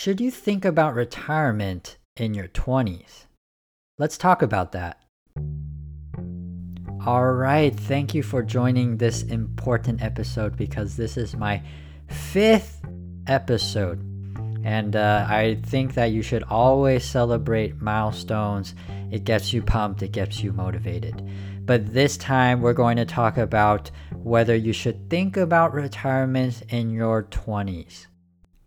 Should you think about retirement in your 20s? Let's talk about that. All right, thank you for joining this important episode because this is my 5th episode. And I think that you should always celebrate milestones. It gets you pumped, it gets you motivated. But this time we're going to talk about whether you should think about retirement in your 20s.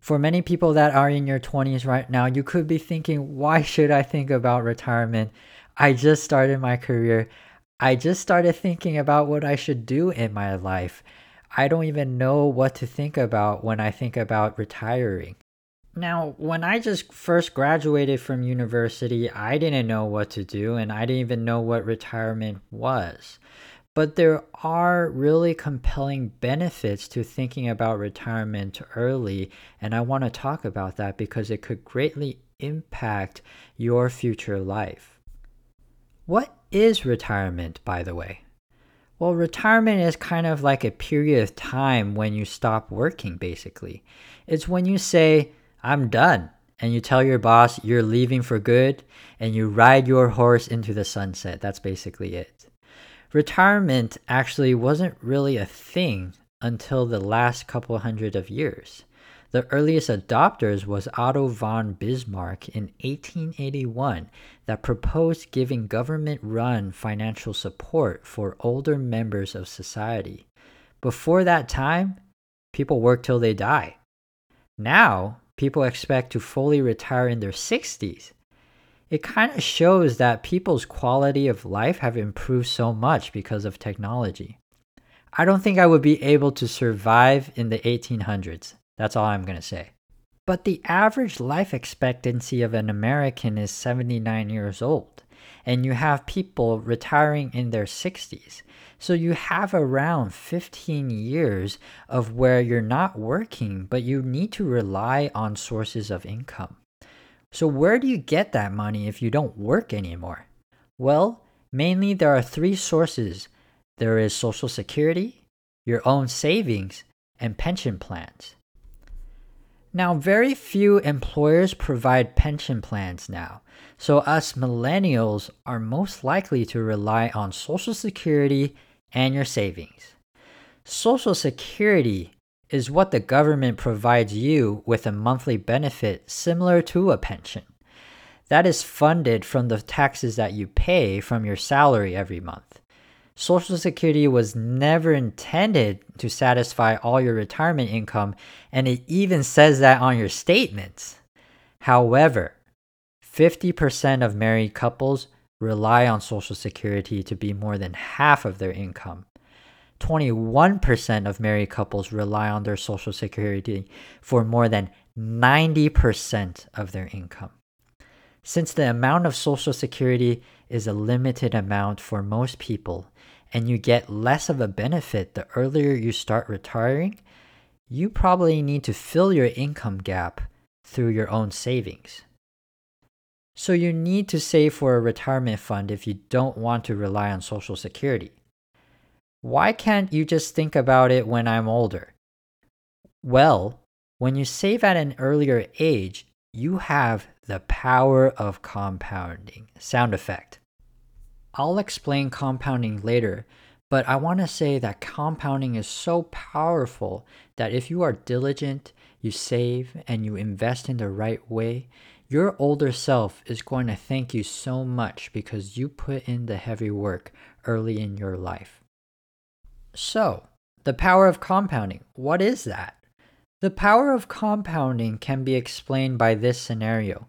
For many people that are in your 20s right now, you could be thinking, why should I think about retirement? I just started my career. I just started thinking about what I should do in my life. I don't even know what to think about when I think about retiring. Now, when I just first graduated from university, I didn't know what to do, and I didn't even know what retirement was. But there are really compelling benefits to thinking about retirement early, and I want to talk about that because it could greatly impact your future life. What is retirement, by the way? Well, retirement is kind of like a period of time when you stop working, basically. It's when you say, I'm done. And you tell your boss you're leaving for good and you ride your horse into the sunset. That's basically it. Retirement actually wasn't really a thing until the last couple hundred of years. The earliest adopters was Otto von Bismarck in 1881 that proposed giving government-run financial support for older members of society. Before that time, people worked till they die. Now, people expect to fully retire in their 60s. It kind of shows that people's quality of life have improved so much because of technology. I don't think I would be able to survive in the 1800s. That's all I'm going to say. But the average life expectancy of an American is 79 years old, and you have people retiring in their 60s. So you have around 15 years of where you're not working, but you need to rely on sources of income. So where do you get that money if you don't work anymore? Well, mainly there are 3 sources. There is Social Security, your own savings, and pension plans. Now, very few employers provide pension plans now, so us millennials are most likely to rely on Social Security and your savings. Social Security is what the government provides you with a monthly benefit similar to a pension. That is funded from the taxes that you pay from your salary every month. Social Security was never intended to satisfy all your retirement income, and it even says that on your statements. However, 50% of married couples rely on Social Security to be more than half of their income. 21% of married couples rely on their Social Security for more than 90% of their income. Since the amount of Social Security is a limited amount for most people, and you get less of a benefit the earlier you start retiring, you probably need to fill your income gap through your own savings. So you need to save for a retirement fund if you don't want to rely on Social Security. Why can't you just think about it when I'm older? Well, when you save at an earlier age, you have the power of compounding. Sound effect. I'll explain compounding later, but I want to say that compounding is so powerful that if you are diligent, you save, and you invest in the right way, your older self is going to thank you so much because you put in the heavy work early in your life. So, the power of compounding, what is that? The power of compounding can be explained by this scenario.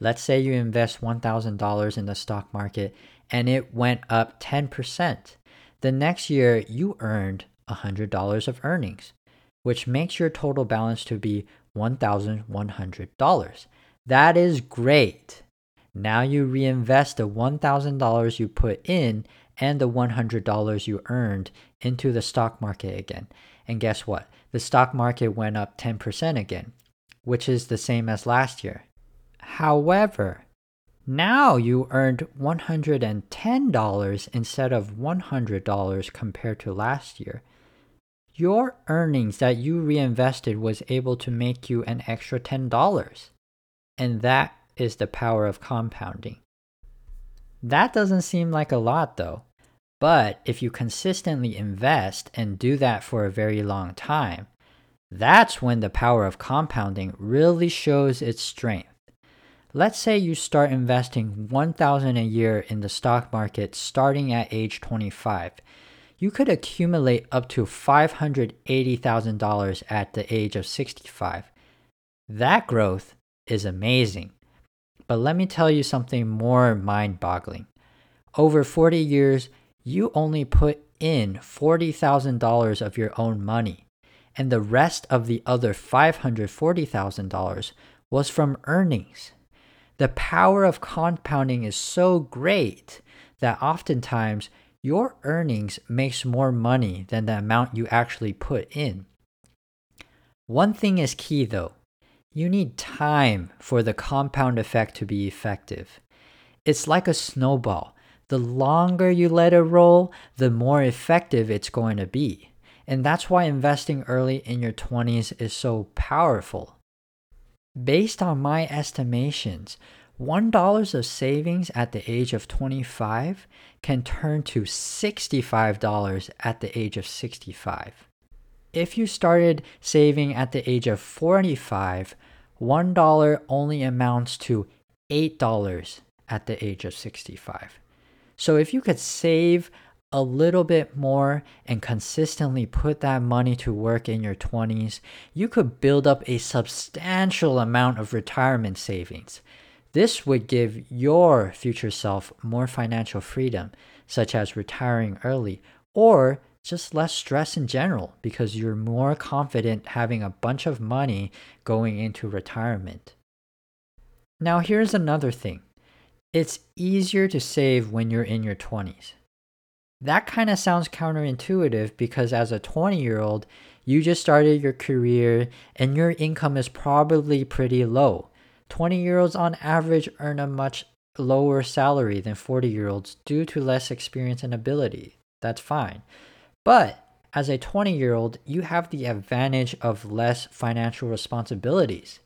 Let's say you invest $1,000 in the stock market and it went up 10%. The next year, you earned $100 of earnings, which makes your total balance to be $1,100. That is great. Now you reinvest the $1,000 you put in and the $100 you earned into the stock market again. And guess what? The stock market went up 10% again, which is the same as last year. However, now you earned $110 instead of $100 compared to last year. Your earnings that you reinvested was able to make you an extra $10. And that is the power of compounding. That doesn't seem like a lot though, but if you consistently invest and do that for a very long time, that's when the power of compounding really shows its strength. Let's say you start investing $1,000 a year in the stock market starting at age 25. You could accumulate up to $580,000 at the age of 65. That growth is amazing. But let me tell you something more mind-boggling. Over 40 years, you only put in $40,000 of your own money, and the rest of the other $540,000 was from earnings. The power of compounding is so great that oftentimes your earnings makes more money than the amount you actually put in. One thing is key though. You need time for the compound effect to be effective. It's like a snowball. The longer you let it roll, the more effective it's going to be. And that's why investing early in your 20s is so powerful. Based on my estimations, $1 of savings at the age of 25 can turn to $65 at the age of 65. If you started saving at the age of 45, $1 only amounts to $8 at the age of 65. So if you could save a little bit more and consistently put that money to work in your 20s, you could build up a substantial amount of retirement savings. This would give your future self more financial freedom, such as retiring early, or just less stress in general because you're more confident having a bunch of money going into retirement. Now here's another thing. It's easier to save when you're in your 20s. That kind of sounds counterintuitive because as a 20-year-old, you just started your career and your income is probably pretty low. 20-year-olds on average earn a much lower salary than 40-year-olds due to less experience and ability. That's fine. But as a 20-year-old, you have the advantage of less financial responsibilities.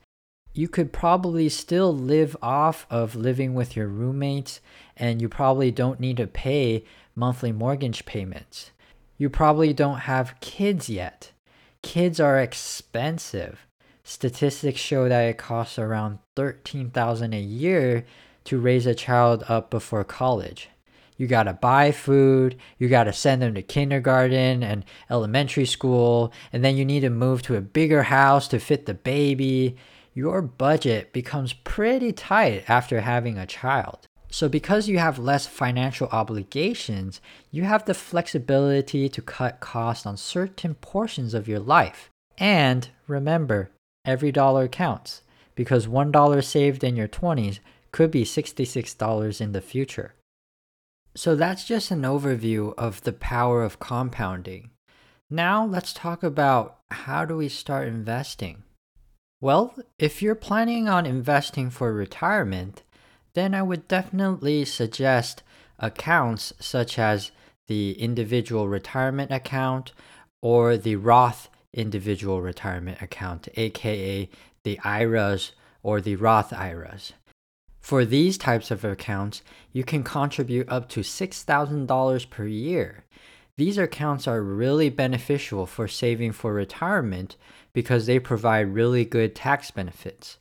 You could probably still live off of living with your roommates, and you probably don't need to pay monthly mortgage payments. You probably don't have kids yet. Kids are expensive. Statistics show that it costs around $13,000 a year to raise a child up before college. You gotta buy food, you gotta send them to kindergarten and elementary school, and then you need to move to a bigger house to fit the baby. Your budget becomes pretty tight after having a child. So because you have less financial obligations, you have the flexibility to cut costs on certain portions of your life. And remember, every dollar counts, because $1 saved in your 20s could be $66 in the future. So that's just an overview of the power of compounding. Now let's talk about how do we start investing. Well, if you're planning on investing for retirement, then I would definitely suggest accounts such as the individual retirement account or the Roth individual retirement account, aka the IRAs or the Roth IRAs. For these types of accounts, you can contribute up to $6,000 per year. These accounts are really beneficial for saving for retirement because they provide really good tax benefits.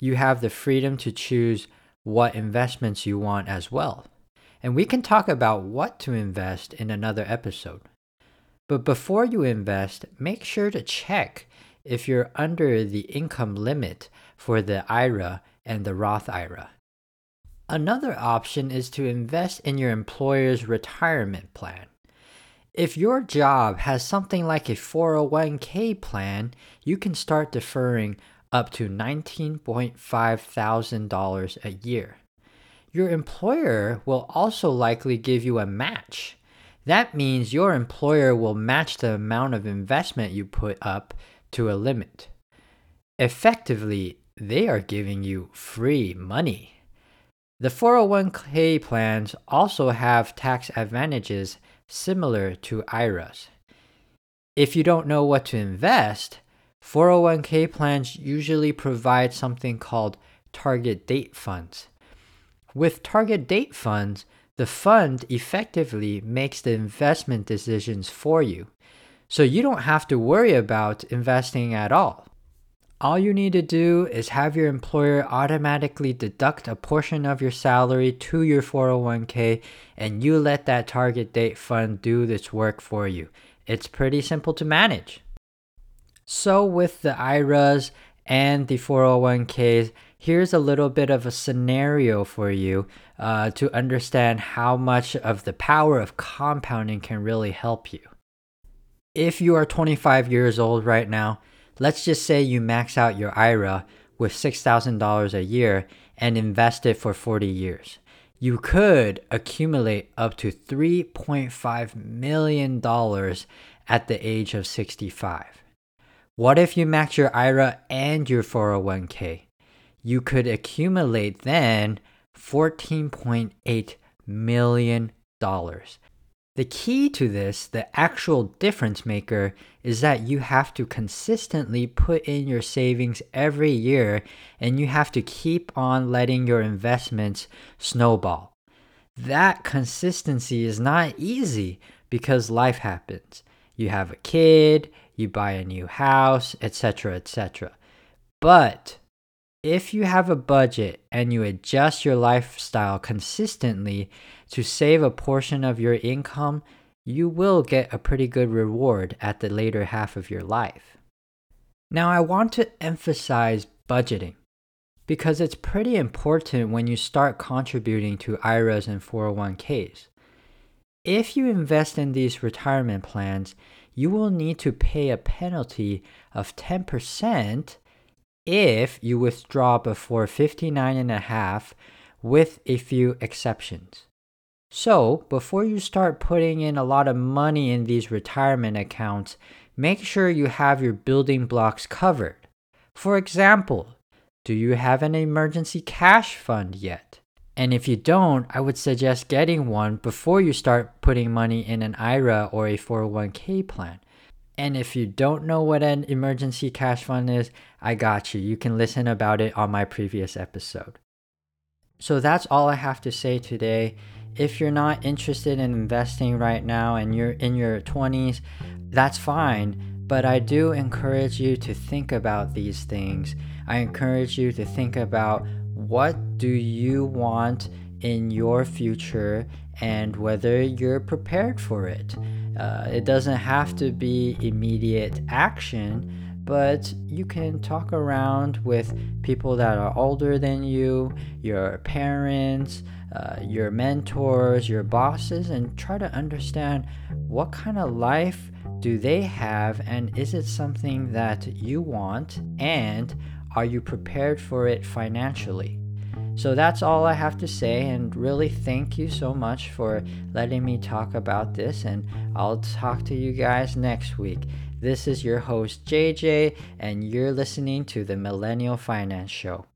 You have the freedom to choose what investments you want as well. And we can talk about what to invest in another episode. But before you invest, make sure to check if you're under the income limit for the IRA and the Roth IRA. Another option is to invest in your employer's retirement plan. If your job has something like a 401k plan, you can start deferring up to $19,500 a year. Your employer will also likely give you a match. That means your employer will match the amount of investment you put up to a limit. Effectively, they are giving you free money. The 401k plans also have tax advantages similar to IRAs. If you don't know what to invest, 401k plans usually provide something called target date funds. With target date funds, the fund effectively makes the investment decisions for you. So you don't have to worry about investing at all. All you need to do is have your employer automatically deduct a portion of your salary to your 401k, and you let that target date fund do this work for you. It's pretty simple to manage. So with the IRAs and the 401ks, here's a little bit of a scenario for you to understand how much of the power of compounding can really help you. If you are 25 years old right now, let's just say you max out your IRA with $6,000 a year and invest it for 40 years. You could accumulate up to $3.5 million at the age of 65. What if you max your IRA and your 401k? You could accumulate then $14.8 million. The key to this, the actual difference maker, is that you have to consistently put in your savings every year, and you have to keep on letting your investments snowball. That consistency is not easy because life happens. You have a kid, you buy a new house, etc., etc. But if you have a budget and you adjust your lifestyle consistently to save a portion of your income, you will get a pretty good reward at the later half of your life. Now, I want to emphasize budgeting because it's pretty important when you start contributing to IRAs and 401ks. If you invest in these retirement plans, you will need to pay a penalty of 10% if you withdraw before 59.5, with a few exceptions. So before you start putting in a lot of money in these retirement accounts, make sure you have your building blocks covered. For example, do you have an emergency cash fund yet? And if you don't, I would suggest getting one before you start putting money in an IRA or a 401k plan. And if you don't know what an emergency cash fund is, I got you. You can listen about it on my previous episode. So that's all I have to say today. If you're not interested in investing right now and you're in your 20s, that's fine. But I do encourage you to think about these things. I encourage you to think about what do you want in your future and whether you're prepared for it. It doesn't have to be immediate action, but you can talk around with people that are older than you, your parents, your mentors, your bosses, and try to understand what kind of life do they have, and is it something that you want, and are you prepared for it financially? So that's all I have to say, and really thank you so much for letting me talk about this, and I'll talk to you guys next week. This is your host JJ, and you're listening to the Millennial Finance Show.